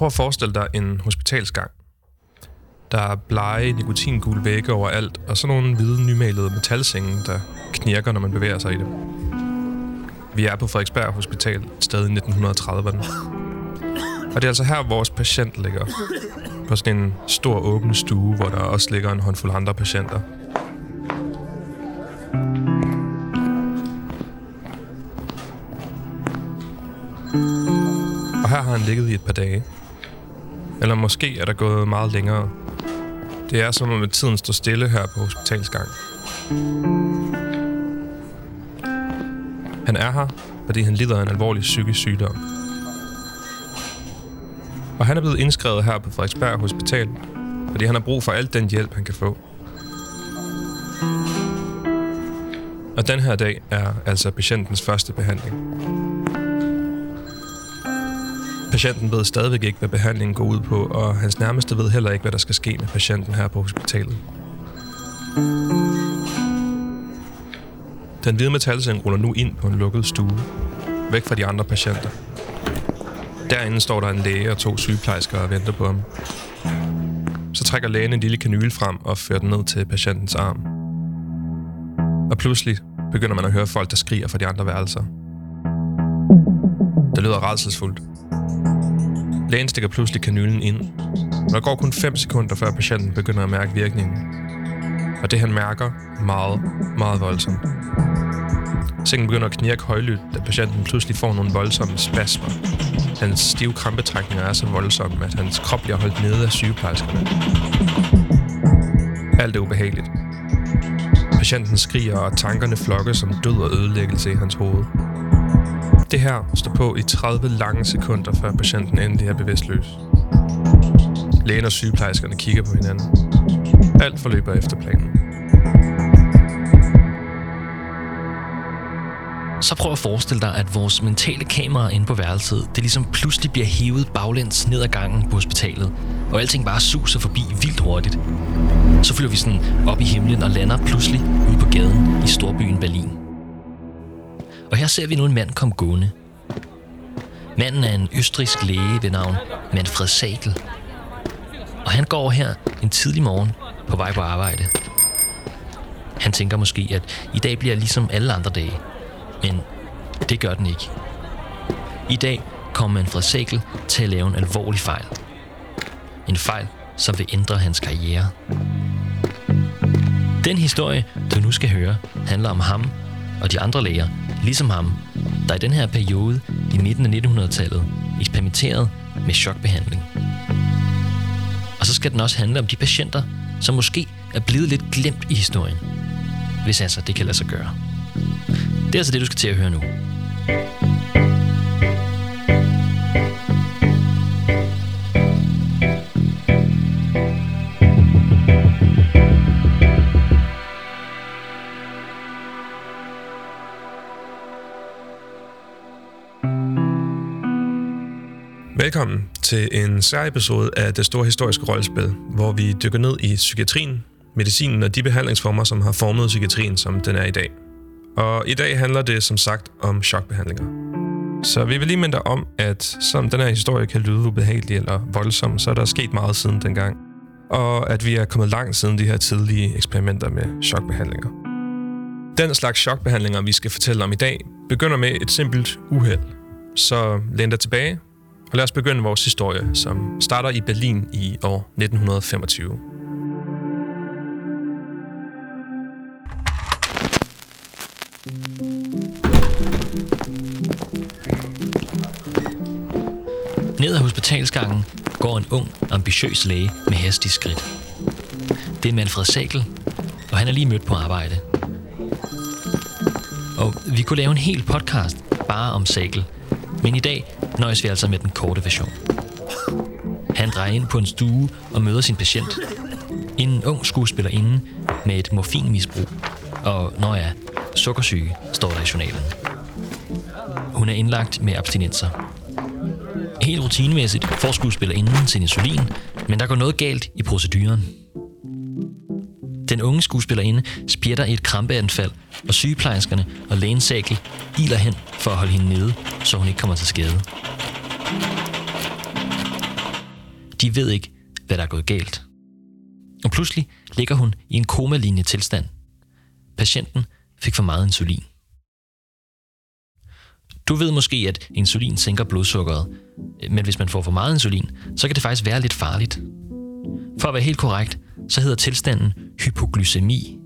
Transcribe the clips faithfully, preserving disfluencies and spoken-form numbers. Prøv at forestille dig en hospitalsgang. Der er blege, nikotingule vægge overalt, og sådan nogle hvide, nymalede metalsenge, der knirker, når man bevæger sig i det. Vi er på Frederiksberg Hospital, stadig i nitten trediverne. Og det er altså her, vores patient ligger. På sådan en stor, åben stue, hvor der også ligger en håndfuld andre patienter. Og her har han ligget i et par dage. Eller måske er der gået meget længere. Det er som om, at tiden står stille her på hospitalsgang. Han er her, fordi han lider af en alvorlig psykisk sygdom. Og han er blevet indskrevet her på Frederiksberg Hospital, fordi han har brug for alt den hjælp, han kan få. Og den her dag er altså patientens første behandling. Patienten ved stadigvæk ikke, hvad behandlingen går ud på, og hans nærmeste ved heller ikke, hvad der skal ske med patienten her på hospitalet. Den hvide metalseng ruller nu ind på en lukket stue, væk fra de andre patienter. Derinde står der en læge og to sygeplejersker og venter på ham. Så trækker lægen en lille kanyle frem og fører den ned til patientens arm. Og pludselig begynder man at høre folk, der skriger fra de andre værelser. Det lyder rædselsfuldt. Lægen stikker pludselig kanylen ind, og der går kun fem sekunder, før patienten begynder at mærke virkningen. Og det han mærker meget, meget voldsomt. Sengen begynder at knirke højlydt, da patienten pludselig får nogle voldsomme spasmer. Hans stive krampetrækninger er så voldsomme, at hans krop bliver holdt nede af sygeplejerskerne. Alt er ubehageligt. Patienten skriger, og tankerne flokker som død og ødelæggelse i hans hoved. Det her står på i tredive lange sekunder, før patienten endelig er bevidstløs. Lægen og sygeplejerskerne kigger på hinanden. Alt forløber efter planen. Så prøv at forestille dig, at vores mentale kamera inde på værelset, det ligesom pludselig bliver hævet baglæns ned ad gangen på hospitalet, og alting bare suser forbi vildt hurtigt. Så flyver vi sådan op i himlen og lander pludselig ude på gaden i storbyen Berlin. Og her ser vi nu en mand komme gående. Manden er en østrigsk læge ved navn Manfred Sakel. Og han går her en tidlig morgen på vej på arbejde. Han tænker måske, at i dag bliver ligesom alle andre dage. Men det gør den ikke. I dag kommer Manfred Sakel til at lave en alvorlig fejl. En fejl, som vil ændre hans karriere. Den historie, du nu skal høre, handler om ham og de andre læger, ligesom ham, der i den her periode i midten af nittenhundredetallet eksperimenterede med chokbehandling. Og så skal den også handle om de patienter, som måske er blevet lidt glemt i historien, hvis altså det kan lade sig gøre. Det er altså det, du skal til at høre nu. Velkommen til en særlig af Det Store Historiske Rollespil, hvor vi dykker ned i psykiatrien, medicinen og de behandlingsformer, som har formet psykiatrien, som den er i dag. Og i dag handler det som sagt om chokbehandlinger. Så vi vil lige minde dig om, at som den her historie kan lyde ubehagelig eller voldsom, så er der sket meget siden dengang. Og at vi er kommet langt siden de her tidlige eksperimenter med chokbehandlinger. Den slags chokbehandlinger, vi skal fortælle om i dag, begynder med et simpelt uheld. Så læn dig tilbage, og lad os begynde vores historie, som starter i Berlin i år nitten femogtyve. Ned ad hospitalsgangen går en ung, ambitiøs læge med hastige skridt. Det er Manfred Sakel, og han er lige mødt på arbejde. Og vi kunne lave en hel podcast bare om Sakel, men i dag nøjes vi altså med den korte version. Han drejer ind på en stue og møder sin patient. En ung skuespillerinde med et morfinmisbrug, og når ja, sukkersyge, står der i journalen. Hun er indlagt med abstinenser. Helt rutinemæssigt får skuespillerinden sin insulin, men der går noget galt i proceduren. Den unge skuespillerinde spjætter i et krampeanfald, og sygeplejerskerne og lægen Sakel iler hen for at holde hende nede, så hun ikke kommer til skade. De ved ikke, hvad der er gået galt. Og pludselig ligger hun i en komalignende tilstand. Patienten fik for meget insulin. Du ved måske, at insulin sænker blodsukkeret, men hvis man får for meget insulin, så kan det faktisk være lidt farligt. For at være helt korrekt, så hedder tilstanden hypoglykæmi.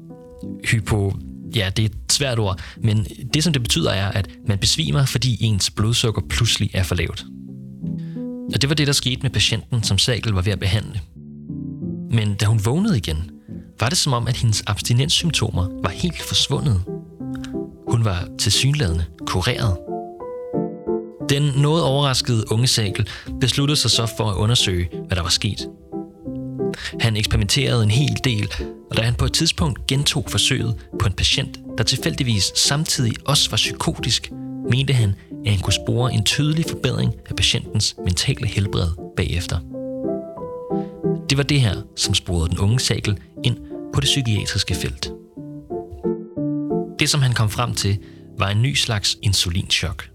Hypo, ja, det er et svært ord, men det som det betyder er, at man besvimer, fordi ens blodsukker pludselig er for lavt. Og det var det, der skete med patienten, som Sakel var ved at behandle. Men da hun vågnede igen, var det som om, at hendes abstinenssymptomer var helt forsvundet. Hun var tilsyneladende kureret. Den noget overraskede unge Sakel besluttede sig så for at undersøge, hvad der var sket. Han eksperimenterede en hel del, og da han på et tidspunkt gentog forsøget på en patient, der tilfældigvis samtidig også var psykotisk, mente han, at han kunne spore en tydelig forbedring af patientens mentale helbred bagefter. Det var det her, som sporede den unge Sakel ind på det psykiatriske felt. Det, som han kom frem til, var en ny slags insulinchok.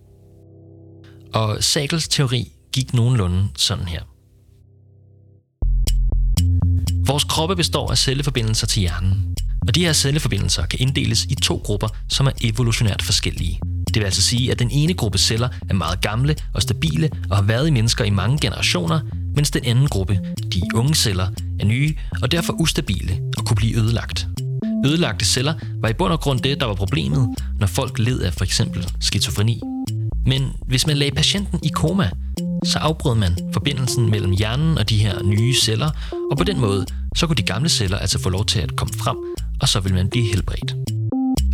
Og Sakels teori gik nogenlunde sådan her. Vores kroppe består af celleforbindelser til hjernen, og de her celleforbindelser kan inddeles i to grupper, som er evolutionært forskellige. Det vil altså sige, at den ene gruppe celler er meget gamle og stabile og har været i mennesker i mange generationer, mens den anden gruppe, de unge celler, er nye og derfor ustabile og kunne blive ødelagt. Ødelagte celler var i bund og grund det, der var problemet, når folk led af f.eks. skizofreni. Men hvis man lagde patienten i koma, så afbrød man forbindelsen mellem hjernen og de her nye celler, og på den måde, så kunne de gamle celler altså få lov til at komme frem, og så ville man blive helbredt.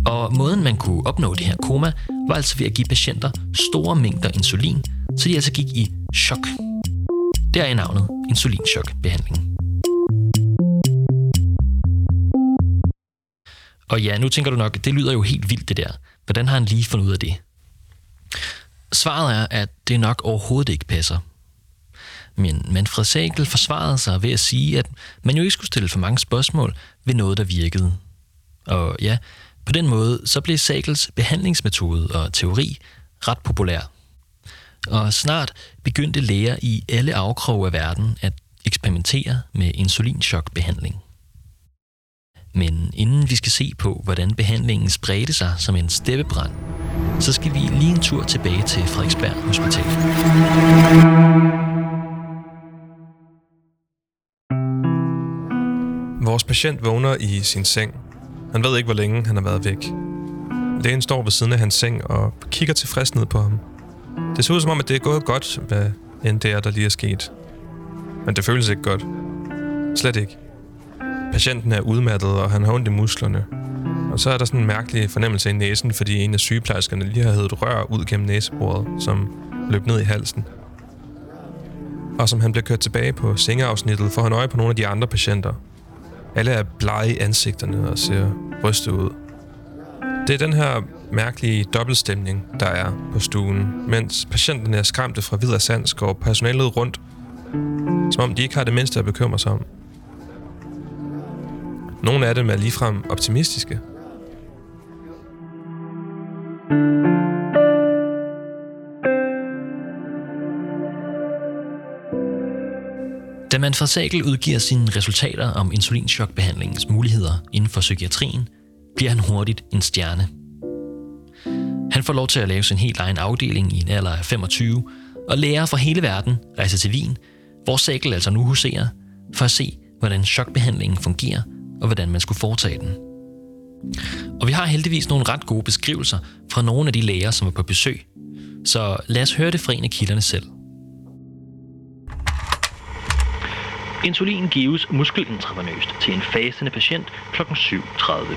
Og måden, man kunne opnå det her koma, var altså ved at give patienter store mængder insulin, så de altså gik i chok. Der er navnet insulinchokbehandling. Og ja, nu tænker du nok, det lyder jo helt vildt det der. Hvordan har han lige fundet ud af det? Svaret er, at det nok overhovedet ikke passer. Men Manfred Sakel forsvarede sig ved at sige, at man jo ikke skulle stille for mange spørgsmål ved noget, der virkede. Og ja, på den måde så blev Sakels behandlingsmetode og teori ret populær. Og snart begyndte læger i alle afkroge af verden at eksperimentere med insulinchokbehandling. Men inden vi skal se på, hvordan behandlingen spredte sig som en steppebrand, så skal vi lige en tur tilbage til Frederiksberg Hospital. Vores patient vågner i sin seng. Han ved ikke, hvor længe han har været væk. Lægen står ved siden af hans seng og kigger tilfreds ned på ham. Det ser ud som om, at det er gået godt, hvad end det er, der lige er sket. Men det føles ikke godt. Slet ikke. Patienten er udmattet, og han har ondt i musklerne. Og så er der sådan en mærkelig fornemmelse i næsen, fordi en af sygeplejerskerne lige har hævet rør ud gennem næsebordet, som løb ned i halsen. Og som han bliver kørt tilbage på sengeafsnittet, får han øje på nogle af de andre patienter. Alle er blege i ansigterne og ser rystet ud. Det er den her mærkelige dobbeltstemning, der er på stuen, mens patienterne er skræmte fra vid og sans, går personalet rundt, som om de ikke har det mindste at bekymre sig om. Nogle af dem er ligefrem optimistiske. Da Manfred Sakel udgiver sine resultater om insulinchokbehandlingens muligheder inden for psykiatrien, bliver han hurtigt en stjerne. Han får lov til at lave sin helt egen afdeling i en alder af femogtyve, og læger fra hele verden rejser til Wien, hvor Sakel altså nu huserer, for at se, hvordan chokbehandlingen fungerer, og hvordan man skulle foretage den. Og vi har heldigvis nogle ret gode beskrivelser fra nogle af de læger, som var på besøg. Så lad os høre det fra en af kilderne selv. Insulin gives muskelintravenøst til en fasende patient klokken syv tredive.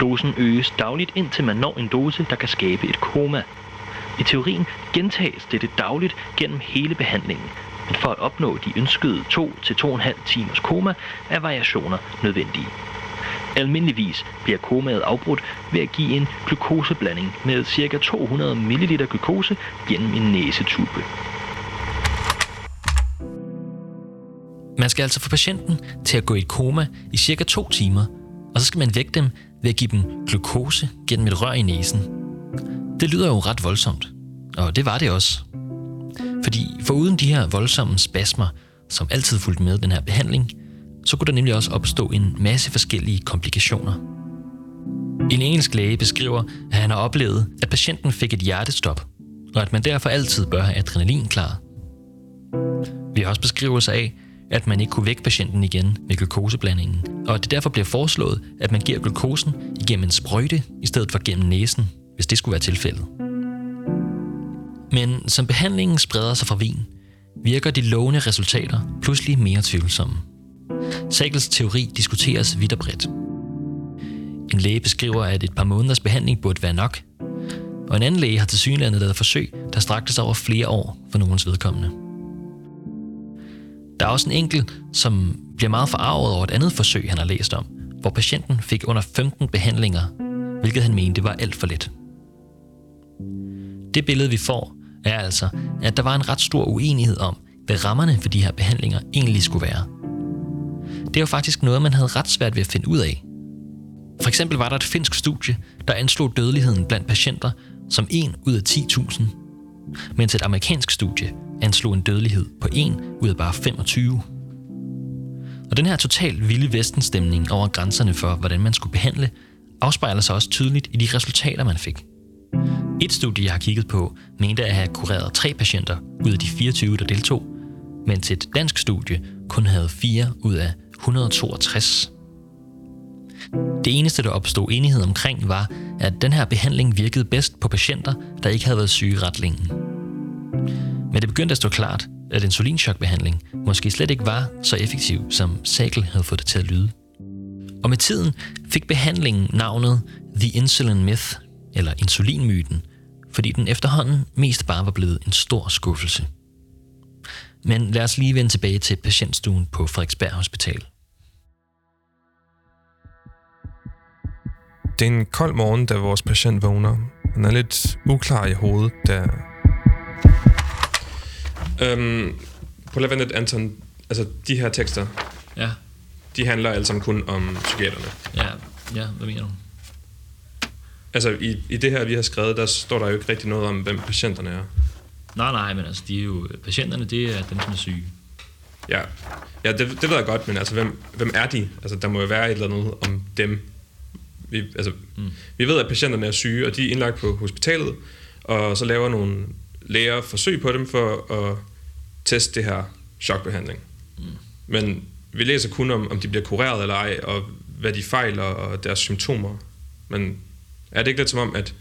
Dosen øges dagligt, indtil man når en dose, der kan skabe et koma. I teorien gentages dette dagligt gennem hele behandlingen, men for at opnå de ønskede to til to komma fem timers koma er variationer nødvendige. Almindeligvis bliver komaet afbrudt ved at give en glukoseblanding med ca. to hundrede milliliter glukose gennem en næsetube. Man skal altså få patienten til at gå i koma i ca. to timer, og så skal man vække dem ved at give dem glukose gennem et rør i næsen. Det lyder jo ret voldsomt, og det var det også. Fordi foruden de her voldsomme spasmer, som altid fulgte med den her behandling, så kunne der nemlig også opstå en masse forskellige komplikationer. En engelsk læge beskriver, at han har oplevet, at patienten fik et hjertestop, og at man derfor altid bør have adrenalin klar. Vi har også beskrivelser af, at man ikke kunne vække patienten igen med glukoseblandingen, og at det derfor bliver foreslået, at man giver glukosen igennem en sprøjte i stedet for gennem næsen, hvis det skulle være tilfældet. Men som behandlingen spreder sig fra Wien, virker de lovende resultater pludselig mere tvivlsomme. Sakels teori diskuteres vidt og bredt. En læge beskriver, at et par måneders behandling burde være nok, og en anden læge har tilsyneladende lavet forsøg, der strakte sig over flere år for nogens vedkommende. Der er også en enkelt, som bliver meget forarvet over et andet forsøg, han har læst om, hvor patienten fik under femten behandlinger, hvilket han mente var alt for lidt. Det billede, vi får, er altså, at der var en ret stor uenighed om, hvad rammerne for de her behandlinger egentlig skulle være. Det er jo faktisk noget, man havde ret svært ved at finde ud af. For eksempel var der et finsk studie, der anslog dødeligheden blandt patienter som en ud af ti tusind, mens et amerikansk studie anslog en dødelighed på en ud af bare femogtyve. Og den her totalt vilde vestenstemning over grænserne for, hvordan man skulle behandle, afspejler sig også tydeligt i de resultater, man fik. Et studie, jeg har kigget på, mente at have kureret tre patienter ud af de fireogtyve, der deltog, mens et dansk studie kun havde fire ud af et hundrede og toogtres. Det eneste, der opstod enighed omkring, var, at den her behandling virkede bedst på patienter, der ikke havde været syge ret længe. Men det begyndte at stå klart, at insulinchokbehandling måske slet ikke var så effektiv, som Sakel havde fået det til at lyde. Og med tiden fik behandlingen navnet The Insulin Myth, eller insulinmyten, fordi den efterhånden mest bare var blevet en stor skuffelse. Men lad os lige vende tilbage til patientstuen på Frederiksberg Hospital. Det er en kold morgen, da vores patient vågner. Han er lidt uklar i hovedet, da... Øhm, prøv at vente, Anton. Altså, de her tekster, ja. De handler alle sammen kun om psykiaterne. Ja, ja, hvad mener du? Altså, i, i det her, vi har skrevet, der står der jo ikke rigtig noget om, hvem patienterne er. Nej, nej, men altså, de er jo... Patienterne, det er dem, som er syge. Ja, ja det, det ved jeg godt, men altså, hvem, hvem er de? Altså, der må jo være et eller andet om dem. Vi, altså, mm. vi ved, at patienterne er syge, og de er indlagt på hospitalet, og så laver nogle læger forsøg på dem for at teste det her chokbehandling. Mm. Men vi læser kun om, om de bliver kureret eller ej, og hvad de fejler, og deres symptomer. Men er det ikke lidt som om, at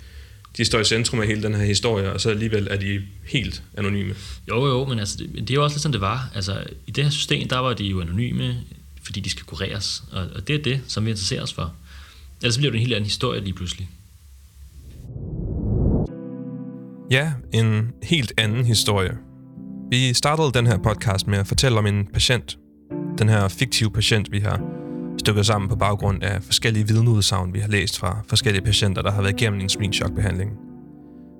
de står i centrum af hele den her historie, og så alligevel er de helt anonyme? Jo, jo, men altså, det, det er jo også lidt sådan, det var. Altså, i det her system, der var de jo anonyme, fordi de skal kureres, og, og det er det, som vi interesserer os for. Ellers bliver det en helt anden historie lige pludselig. Ja, en helt anden historie. Vi startede den her podcast med at fortælle om en patient. Den her fiktive patient, vi har stykket sammen på baggrund af forskellige vidneudsagn, vi har læst fra forskellige patienter, der har været igennem insulinchokbehandling.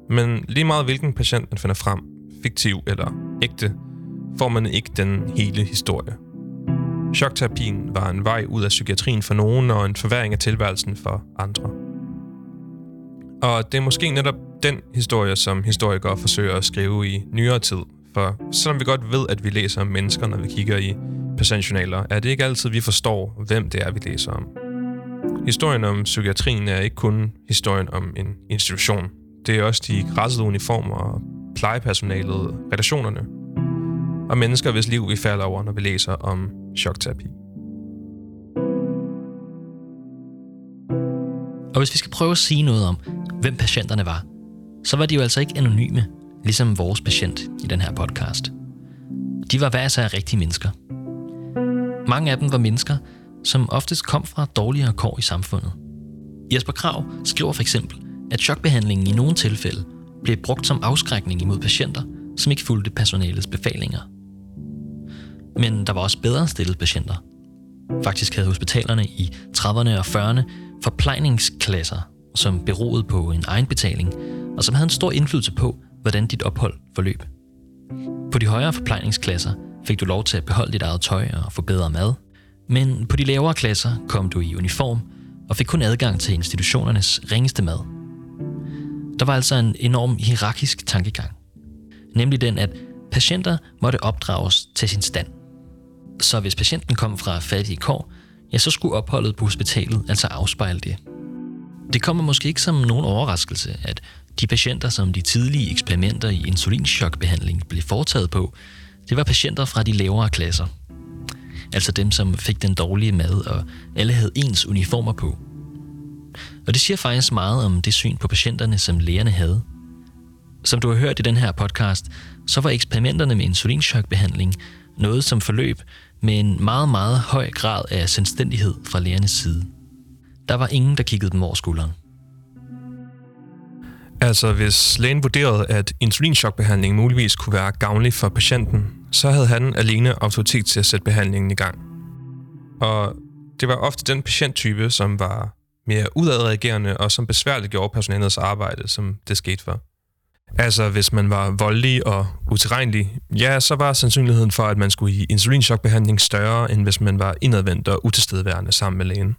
Men lige meget hvilken patient man finder frem, fiktiv eller ægte, får man ikke den hele historie. Chokterapien var en vej ud af psykiatrien for nogen og en forværring af tilværelsen for andre. Og det er måske netop den historie, som historikere forsøger at skrive i nyere tid. For selvom vi godt ved, at vi læser om mennesker, når vi kigger i patientjournaler, er det ikke altid, vi forstår, hvem det er, vi læser om. Historien om psykiatrien er ikke kun historien om en institution. Det er også de græssede uniformer, plejepersonalet, relationerne og mennesker, hvis liv vi falder over, når vi læser om chokterapi. Og hvis vi skal prøve at sige noget om, hvem patienterne var, så var de jo altså ikke anonyme, ligesom vores patient i den her podcast. De var hver sig rigtige mennesker. Mange af dem var mennesker, som oftest kom fra dårligere kår i samfundet. Jesper Krag skriver for eksempel, at chokbehandlingen i nogle tilfælde blev brugt som afskrækning imod patienter, som ikke fulgte personalets befalinger. Men der var også bedre stillede patienter. Faktisk havde hospitalerne i trediverne og fyrrerne forplejningsklasser, som beroede på en egenbetaling, og som havde en stor indflydelse på, hvordan dit ophold forløb. På de højere forplejningsklasser fik du lov til at beholde dit eget tøj og få bedre mad, men på de lavere klasser kom du i uniform og fik kun adgang til institutionernes ringeste mad. Der var altså en enorm hierarkisk tankegang, nemlig den, at patienter måtte opdrages til sin stand. Så hvis patienten kom fra fattige kår, ja, så skulle opholdet på hospitalet altså afspejle det. Det kommer måske ikke som nogen overraskelse, at de patienter, som de tidlige eksperimenter i insulinchokbehandling blev foretaget på, det var patienter fra de lavere klasser. Altså dem, som fik den dårlige mad, og alle havde ens uniformer på. Og det siger faktisk meget om det syn på patienterne, som lægerne havde. Som du har hørt i den her podcast, så var eksperimenterne med insulinchokbehandling noget som forløb med en meget, meget høj grad af selvstændighed fra lægernes side. Der var ingen, der kiggede dem over skulderen. Altså, hvis lægen vurderede, at insulinchokbehandling muligvis kunne være gavnlig for patienten, så havde han alene autoritet til at sætte behandlingen i gang. Og det var ofte den patienttype, som var mere udadreagerende og som besværligt gjorde personalets arbejde, som det skete for. Altså, hvis man var voldelig og utilregnelig, ja, så var sandsynligheden for, at man skulle i insulinchokbehandling større, end hvis man var indadvendt og utilstedeværende sammen med lægen.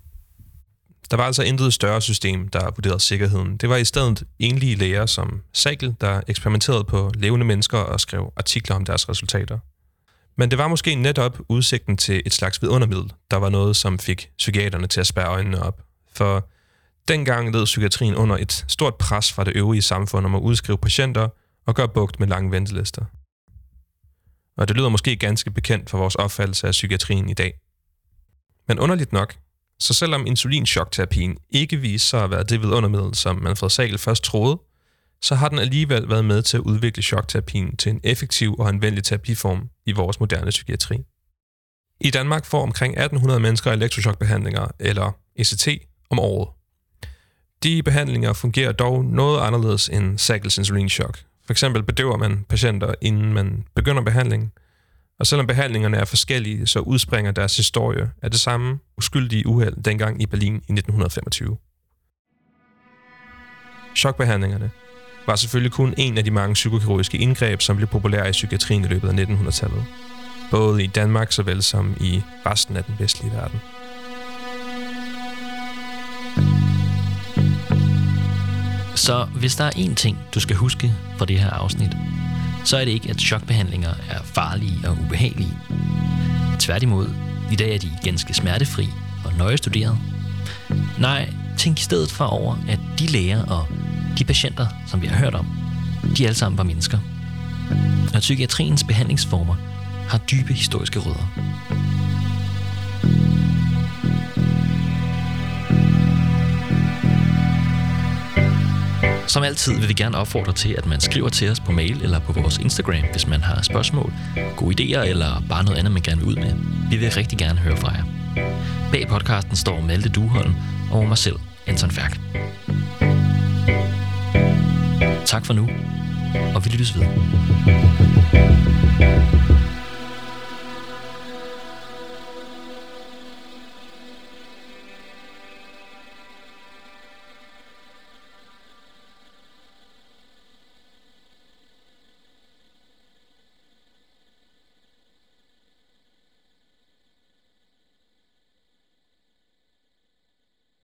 Der var altså intet større system, der vurderede sikkerheden. Det var i stedet enlige læger som Sakel, der eksperimenterede på levende mennesker og skrev artikler om deres resultater. Men det var måske netop udsigten til et slags vidundermiddel, der var noget, som fik psykiaterne til at spærre øjnene op. For dengang led psykiatrien under et stort pres fra det øvrige samfund om at udskrive patienter og gøre bugt med lange ventelister. Og det lyder måske ganske bekendt for vores opfattelse af psykiatrien i dag. Men underligt nok, så selvom insulinchokterapien ikke viste sig at være det vidundermiddel, som Manfred Sakel først troede, så har den alligevel været med til at udvikle chokterapien til en effektiv og anvendelig terapiform i vores moderne psykiatri. I Danmark får omkring atten hundrede mennesker elektrochokbehandlinger, eller E C T, om året. De behandlinger fungerer dog noget anderledes end Sakels insulinchok. For eksempel bedøver man patienter, inden man begynder behandlingen. Og selvom behandlingerne er forskellige, så udspringer deres historie af det samme uskyldige uheld dengang i Berlin i nitten femogtyve. Chokbehandlingerne var selvfølgelig kun en af de mange psykokirurgiske indgreb, som blev populære i psykiatrien i løbet af nitten hundrede-tallet. Både i Danmark såvel som i resten af den vestlige verden. Så hvis der er én ting, du skal huske fra det her afsnit, så er det ikke, at chokbehandlinger er farlige og ubehagelige. Tværtimod, i dag er de ganske smertefri og nøje studeret. Nej, tænk i stedet for over, at de læger og de patienter, som vi har hørt om, de alle sammen var mennesker. Og psykiatriens behandlingsformer har dybe historiske rødder. Som altid vil vi gerne opfordre til, at man skriver til os på mail eller på vores Instagram, hvis man har spørgsmål, gode idéer eller bare noget andet, man gerne vil ud med. Vi vil rigtig gerne høre fra jer. Bag podcasten står Malte Duholm og mig selv, Anton Færch. Tak for nu, og vi lyttes ved.